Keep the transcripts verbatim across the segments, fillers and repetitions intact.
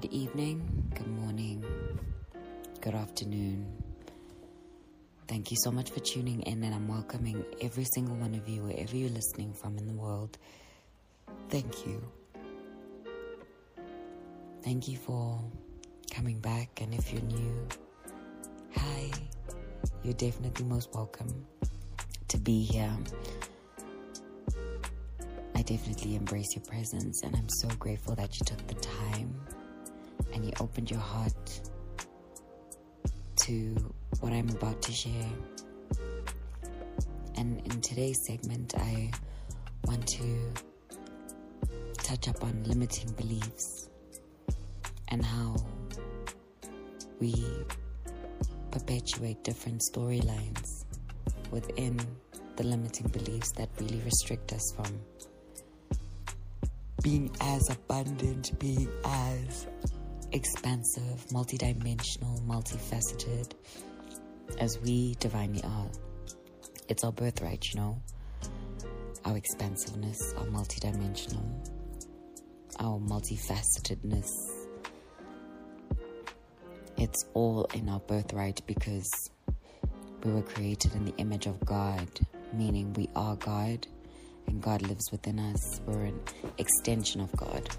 Good evening, good morning, good afternoon. Thank you so much for tuning in, and I'm welcoming every single one of you wherever you're listening from in the world. Thank you. Thank you for coming back, and if you're new, hi, you're definitely most welcome to be here. I definitely embrace your presence, and I'm so grateful that you took the time and you opened your heart to what I'm about to share. And in today's segment, I want to touch up on limiting beliefs and how we perpetuate different storylines within the limiting beliefs that really restrict us from being as abundant, being as expansive, multidimensional, multifaceted as we divinely are. It's our birthright, you know, our expansiveness, our multidimensional, our multifacetedness. It's all in our birthright because we were created in the image of God, meaning we are God and God lives within us. We're an extension of God.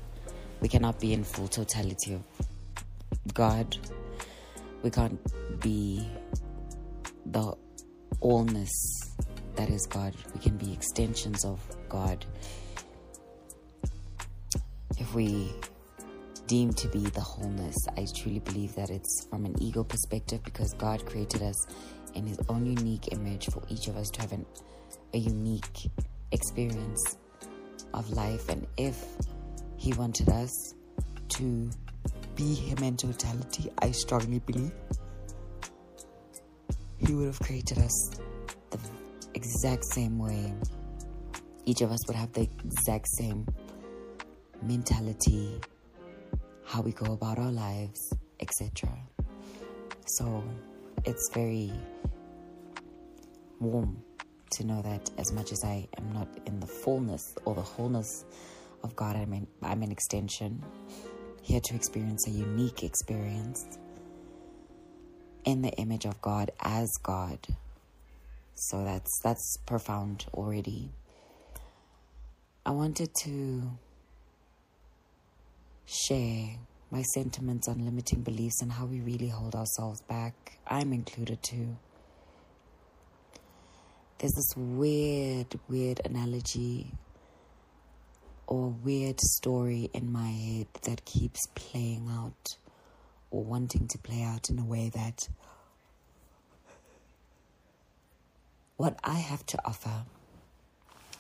We cannot be in full totality of God. We can't be the allness that is God. We can be extensions of God. If we deem to be the wholeness, I truly believe that it's from an ego perspective, because God created us in His own unique image for each of us to have an, a unique experience of life. And if He wanted us to be Him in totality, I strongly believe He would have created us the exact same way. Each of us would have the exact same mentality, how we go about our lives, et cetera. So it's very warm to know that as much as I am not in the fullness or the wholeness of God, I'm an, I'm an extension here to experience a unique experience in the image of God as God. So that's that's profound already. I wanted to share my sentiments on limiting beliefs and how we really hold ourselves back. I'm included too. There's this weird, weird analogy or weird story in my head that keeps playing out or wanting to play out in a way that what I have to offer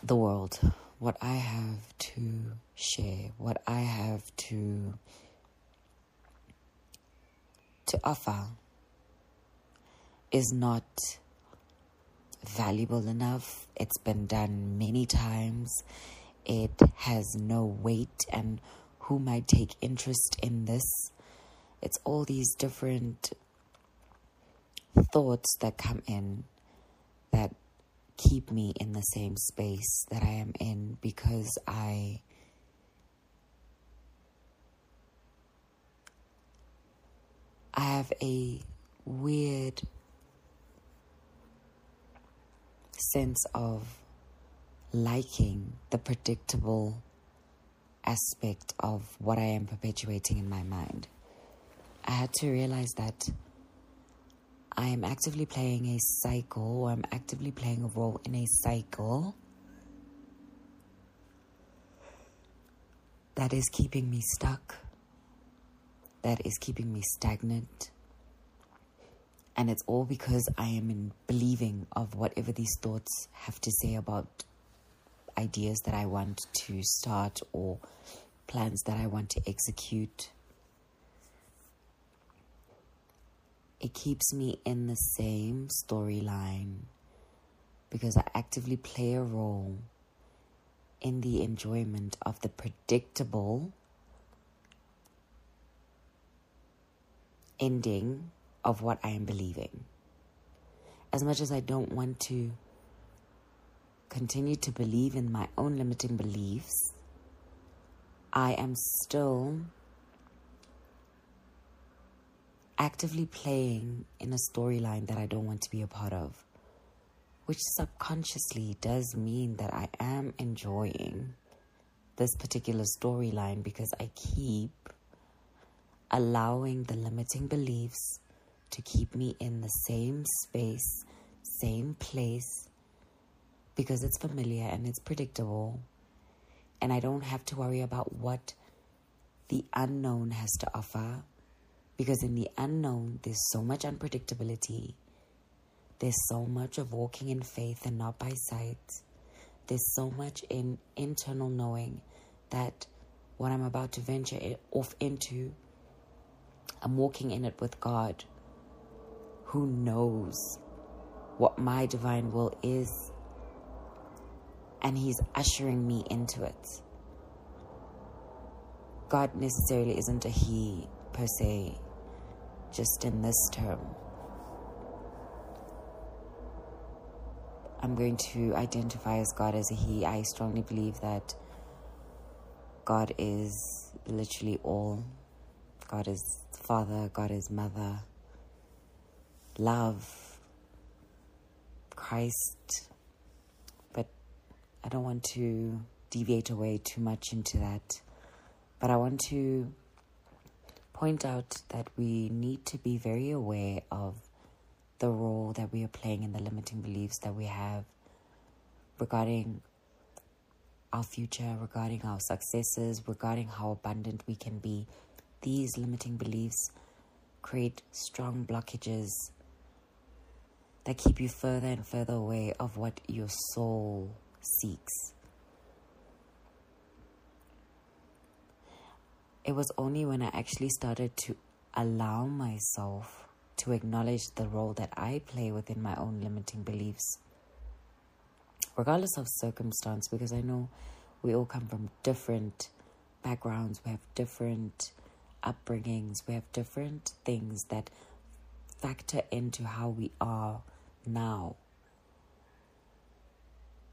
the world, what I have to share, what I have to to offer is not valuable enough. It's been done many times. It has no weight, and who might take interest in this? It's all these different thoughts that come in that keep me in the same space that I am in, because I I have a weird sense of liking the predictable aspect of what I am perpetuating in my mind. I had to realize that I am actively playing a cycle, or I'm actively playing a role in a cycle that is keeping me stuck, that is keeping me stagnant. And it's all because I am in believing of whatever these thoughts have to say about ideas that I want to start or plans that I want to execute. It keeps me in the same storyline because I actively play a role in the enjoyment of the predictable ending of what I am believing. As much as I don't want to continue to believe in my own limiting beliefs, I am still actively playing in a storyline that I don't want to be a part of, which subconsciously does mean that I am enjoying this particular storyline because I keep allowing the limiting beliefs to keep me in the same space, same place, because it's familiar and it's predictable, and I don't have to worry about what the unknown has to offer, because in the unknown, there's so much unpredictability. There's so much of walking in faith and not by sight. There's so much in internal knowing that what I'm about to venture off into, I'm walking in it with God, who knows what my divine will is, and He's ushering me into it. God necessarily isn't a He per se, just in this term. I'm going to identify as God as a He. I strongly believe that God is literally all. God is Father, God is Mother, love, Christ. But I don't want to deviate away too much into that. But I want to point out that we need to be very aware of the role that we are playing in the limiting beliefs that we have regarding our future, regarding our successes, regarding how abundant we can be. These limiting beliefs create strong blockages that keep you further and further away of what your soul seeks. It was only when I actually started to allow myself to acknowledge the role that I play within my own limiting beliefs, regardless of circumstance, because I know we all come from different backgrounds, we have different upbringings, we have different things that factor into how we are now.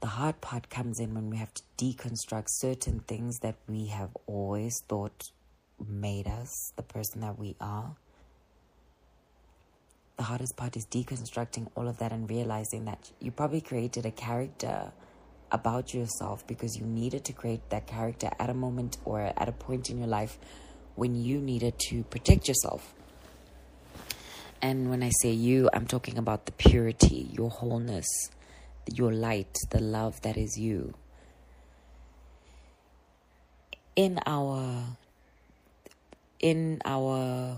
The hard part comes in when we have to deconstruct certain things that we have always thought made us the person that we are. The hardest part is deconstructing all of that and realizing that you probably created a character about yourself because you needed to create that character at a moment or at a point in your life when you needed to protect yourself. And when I say you, I'm talking about the purity, your wholeness, your light, the love that is you. In our, in our...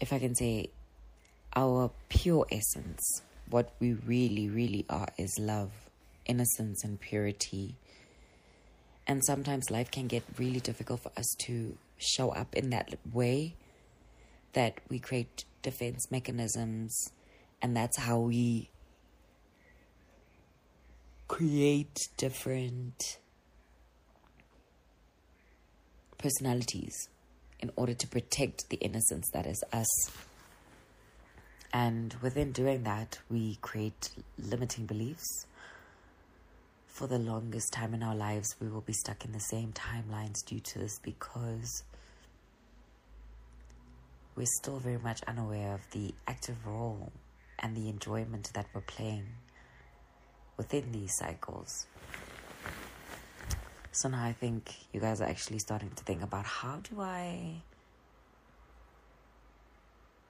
if I can say, our pure essence, what we really, really are is love, innocence, and purity. And sometimes life can get really difficult for us to show up in that way, that we create defense mechanisms, and that's how we create different personalities, in order to protect the innocence that is us. And within doing that, we create limiting beliefs. For the longest time in our lives, we will be stuck in the same timelines due to this, because we're still very much unaware of the active role and the enjoyment that we're playing within these cycles. So now I think you guys are actually starting to think about, how do I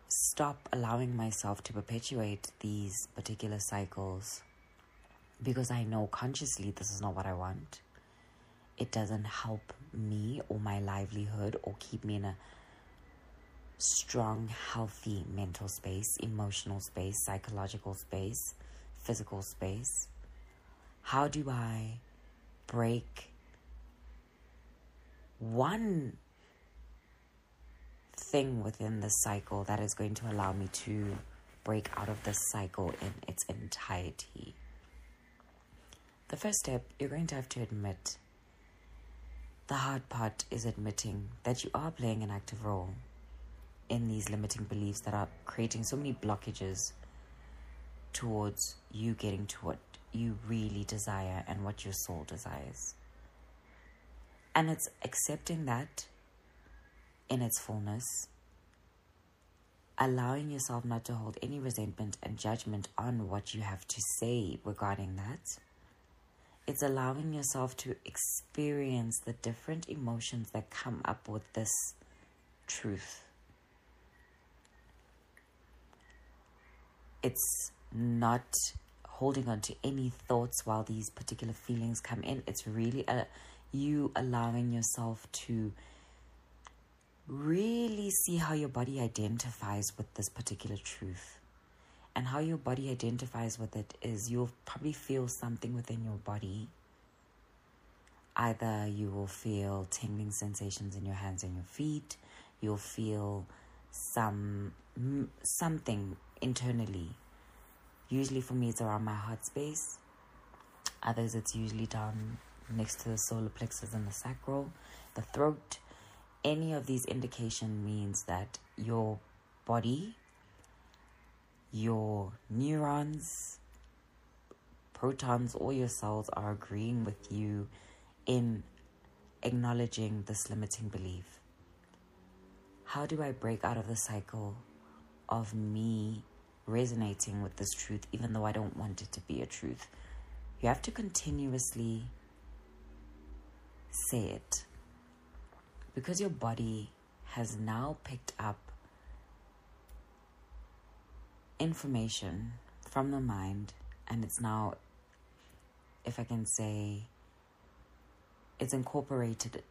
stop allowing myself to perpetuate these particular cycles? Because I know consciously this is not what I want. It doesn't help me or my livelihood or keep me in a strong, healthy mental space, emotional space, psychological space, physical space. How do I break one thing within the cycle that is going to allow me to break out of this cycle in its entirety? The first step, you're going to have to admit. The hard part is admitting that you are playing an active role in these limiting beliefs that are creating so many blockages towards you getting to what you really desire and what your soul desires. And it's accepting that in its fullness, allowing yourself not to hold any resentment and judgment on what you have to say regarding that. It's allowing yourself to experience the different emotions that come up with this truth. It's not holding on to any thoughts while these particular feelings come in. It's really a, you allowing yourself to really see how your body identifies with this particular truth. And how your body identifies with it is you'll probably feel something within your body. Either you will feel tingling sensations in your hands and your feet. You'll feel some something internally. Usually for me it's around my heart space. Others it's usually down next to the solar plexus and the sacral, the throat. Any of these indication means that your body, your neurons, protons, or your cells are agreeing with you in acknowledging this limiting belief. How do I break out of the cycle of me resonating with this truth, even though I don't want it to be a truth? You have to continuously say it. Because your body has now picked up information from the mind, and it's now, if I can say, it's incorporated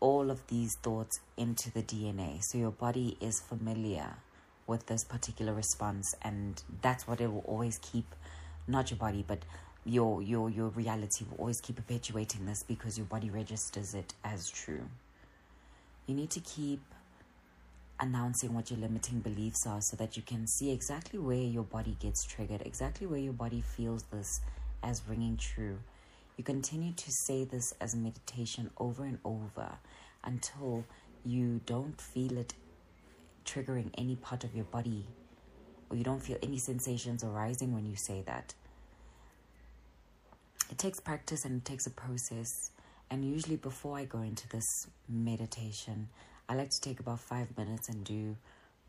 all of these thoughts into the D N A. So your body is familiar with this particular response, and that's what it will always keep, not your body, but your, your, your reality will always keep perpetuating this because your body registers it as true. You need to keep announcing what your limiting beliefs are so that you can see exactly where your body gets triggered, exactly where your body feels this as ringing true. You continue to say this as meditation over and over until you don't feel it triggering any part of your body, or you don't feel any sensations arising when you say that. It takes practice and it takes a process. And usually before I go into this meditation, I like to take about five minutes and do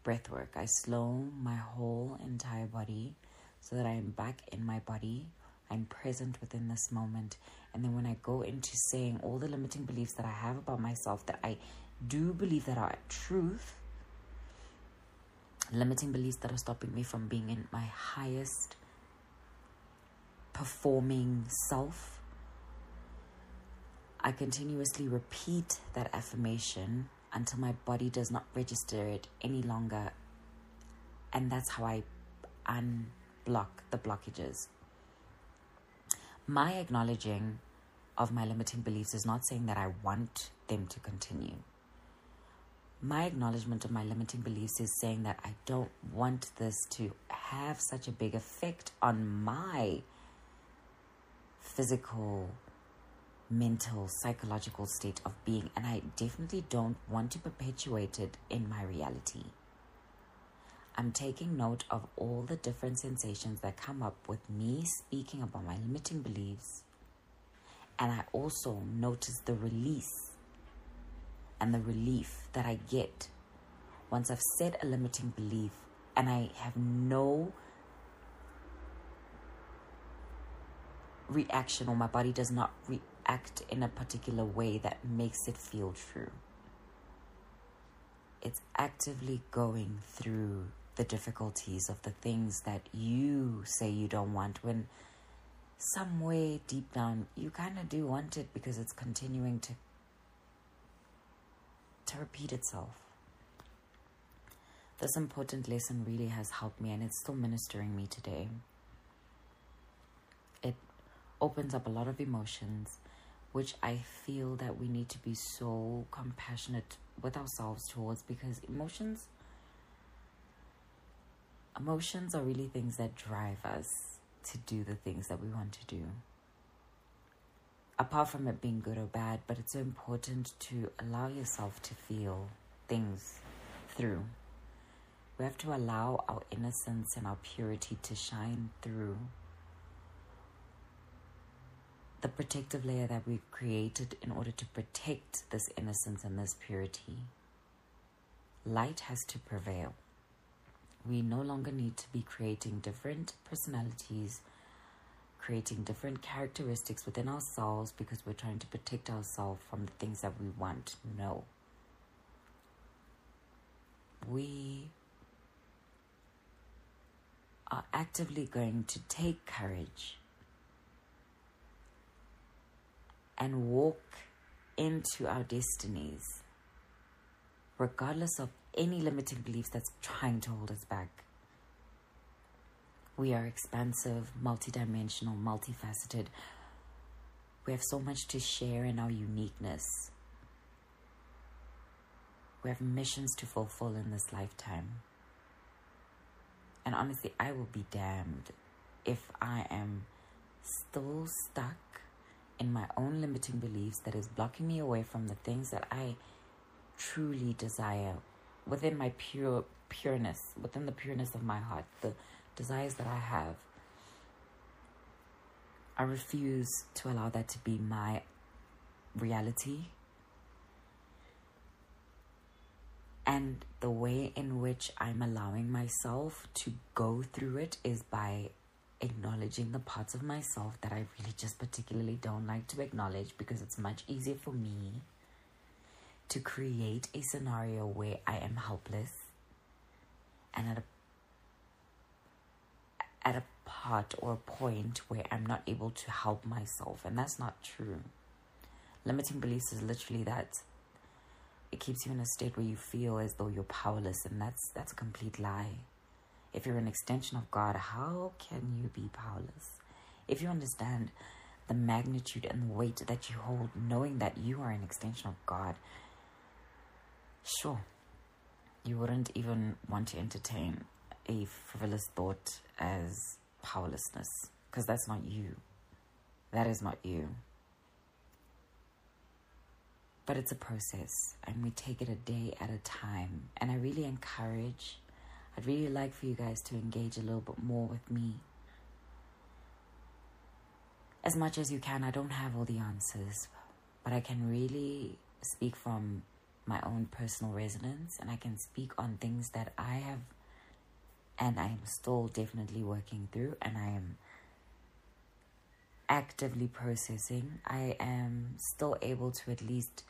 breath work. I slow my whole entire body so that I am back in my body. I'm present within this moment. And then when I go into saying all the limiting beliefs that I have about myself that I do believe that are truth, limiting beliefs that are stopping me from being in my highest performing self, I continuously repeat that affirmation until my body does not register it any longer. And that's how I unblock the blockages. My acknowledging of my limiting beliefs is not saying that I want them to continue. My acknowledgement of my limiting beliefs is saying that I don't want this to have such a big effect on my physical, mental, psychological state of being, and I definitely don't want to perpetuate it in my reality. I'm taking note of all the different sensations that come up with me speaking about my limiting beliefs, and I also notice the release and the relief that I get once I've said a limiting belief and I have no reaction, or my body does not react act in a particular way that makes it feel true. It's actively going through the difficulties of the things that you say you don't want, when somewhere deep down you kind of do want it, because it's continuing to to repeat itself. This important lesson really has helped me, and it's still ministering me today. It opens up a lot of emotions, which I feel that we need to be so compassionate with ourselves towards, because emotions, emotions are really things that drive us to do the things that we want to do. Apart from it being good or bad, but it's so important to allow yourself to feel things through. We have to allow our innocence and our purity to shine through. The protective layer that we created in order to protect this innocence and this purity. Light has to prevail. We no longer need to be creating different personalities, creating different characteristics within ourselves because we're trying to protect ourselves from the things that we want. No. We are actively going to take courage and walk into our destinies, regardless of any limiting beliefs that's trying to hold us back. We are expansive, multidimensional, multifaceted. We have so much to share in our uniqueness. We have missions to fulfill in this lifetime. And honestly, I will be damned if I am still stuck in my own limiting beliefs that is blocking me away from the things that I truly desire within my pure pureness, within the pureness of my heart, the desires that I have. I refuse to allow that to be my reality. And the way in which I'm allowing myself to go through it is by acknowledging the parts of myself that I really just particularly don't like to acknowledge, because it's much easier for me to create a scenario where I am helpless and at a, at a part or a point where I'm not able to help myself. And that's not true. Limiting beliefs is literally that. It keeps you in a state where you feel as though you're powerless, and that's that's a complete lie. If you're an extension of God, how can you be powerless? If you understand the magnitude and the weight that you hold, knowing that you are an extension of God, sure, you wouldn't even want to entertain a frivolous thought as powerlessness, because that's not you. That is not you. But it's a process, and we take it a day at a time. And I really encourage, I'd really like for you guys to engage a little bit more with me. As much as you can. I don't have all the answers, but I can really speak from my own personal resonance, and I can speak on things that I have, and I am still definitely working through, and I am actively processing. I am still able to at least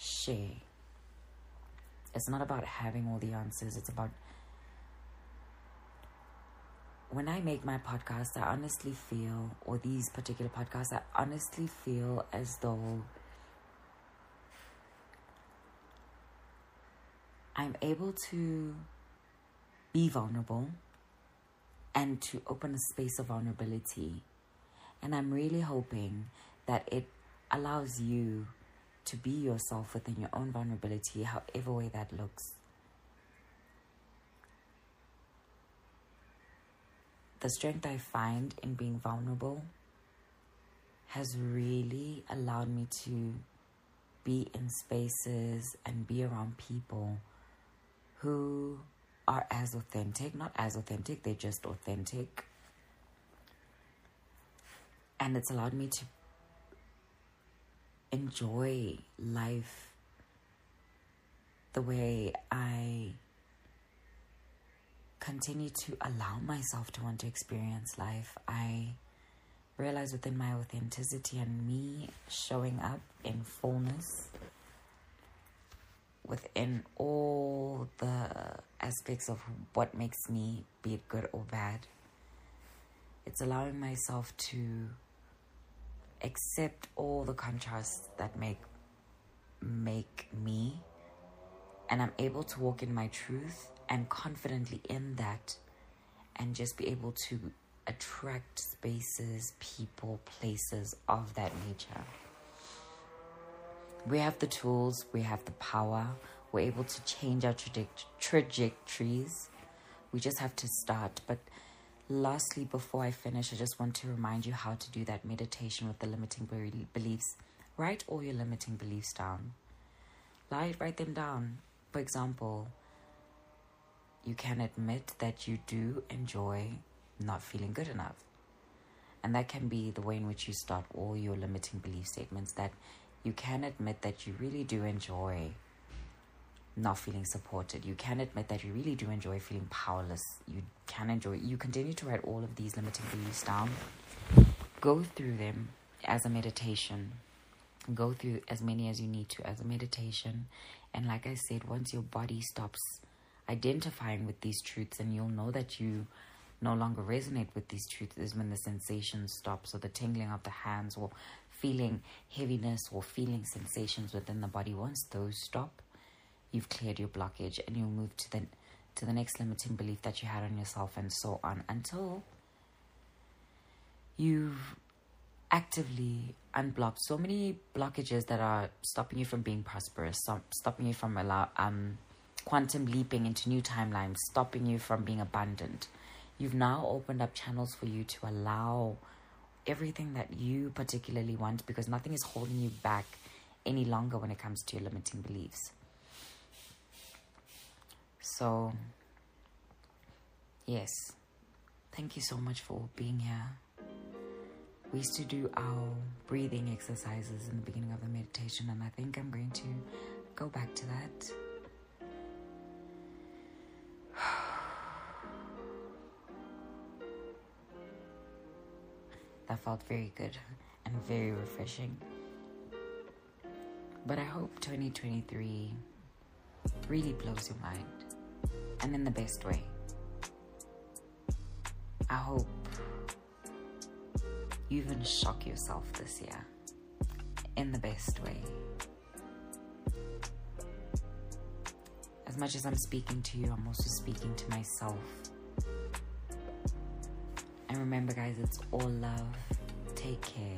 share. It's not about having all the answers. It's about, when I make my podcast, I honestly feel, or these particular podcasts, I honestly feel as though I'm able to be vulnerable and to open a space of vulnerability. And I'm really hoping that it allows you to be yourself within your own vulnerability, however way that looks. The strength I find in being vulnerable has really allowed me to be in spaces and be around people who are as authentic, not as authentic, they're just authentic. And it's allowed me to enjoy life the way I continue to allow myself to want to experience life. I realize within my authenticity and me showing up in fullness within all the aspects of what makes me, be it good or bad, it's allowing myself to accept all the contrasts that make make me, and I'm able to walk in my truth and confidently in that, and just be able to attract spaces, people, places of that nature. We have the tools, we have the power, we're able to change our trajectories. We just have to start. But lastly, before I finish, I just want to remind you how to do that meditation with the limiting beliefs. Write all your limiting beliefs down. Write them down. For example, you can admit that you do enjoy not feeling good enough. And that can be the way in which you start all your limiting belief statements, that you can admit that you really do enjoy not feeling supported. You can admit that you really do enjoy feeling powerless. You can enjoy, you continue to write all of these limiting beliefs down. Go through them as a meditation. Go through as many as you need to as a meditation. And like I said, once your body stops identifying with these truths, and you'll know that you no longer resonate with these truths, is when the sensation stops, or the tingling of the hands, or feeling heaviness, or feeling sensations within the body. Once those stop, you've cleared your blockage, and you'll move to the to the next limiting belief that you had on yourself, and so on, until you've actively unblocked so many blockages that are stopping you from being prosperous, stop, stopping you from allow, um, quantum leaping into new timelines, stopping you from being abundant. You've now opened up channels for you to allow everything that you particularly want, because nothing is holding you back any longer when it comes to your limiting beliefs. So, yes, thank you so much for being here. We used to do our breathing exercises in the beginning of the meditation, and I think I'm going to go back to that. That felt very good and very refreshing. But I hope twenty twenty-three really blows your mind, and in the best way. I hope you even shock yourself this year in the best way. As much as I'm speaking to you, I'm also speaking to myself. And remember, guys, it's all love. Take care.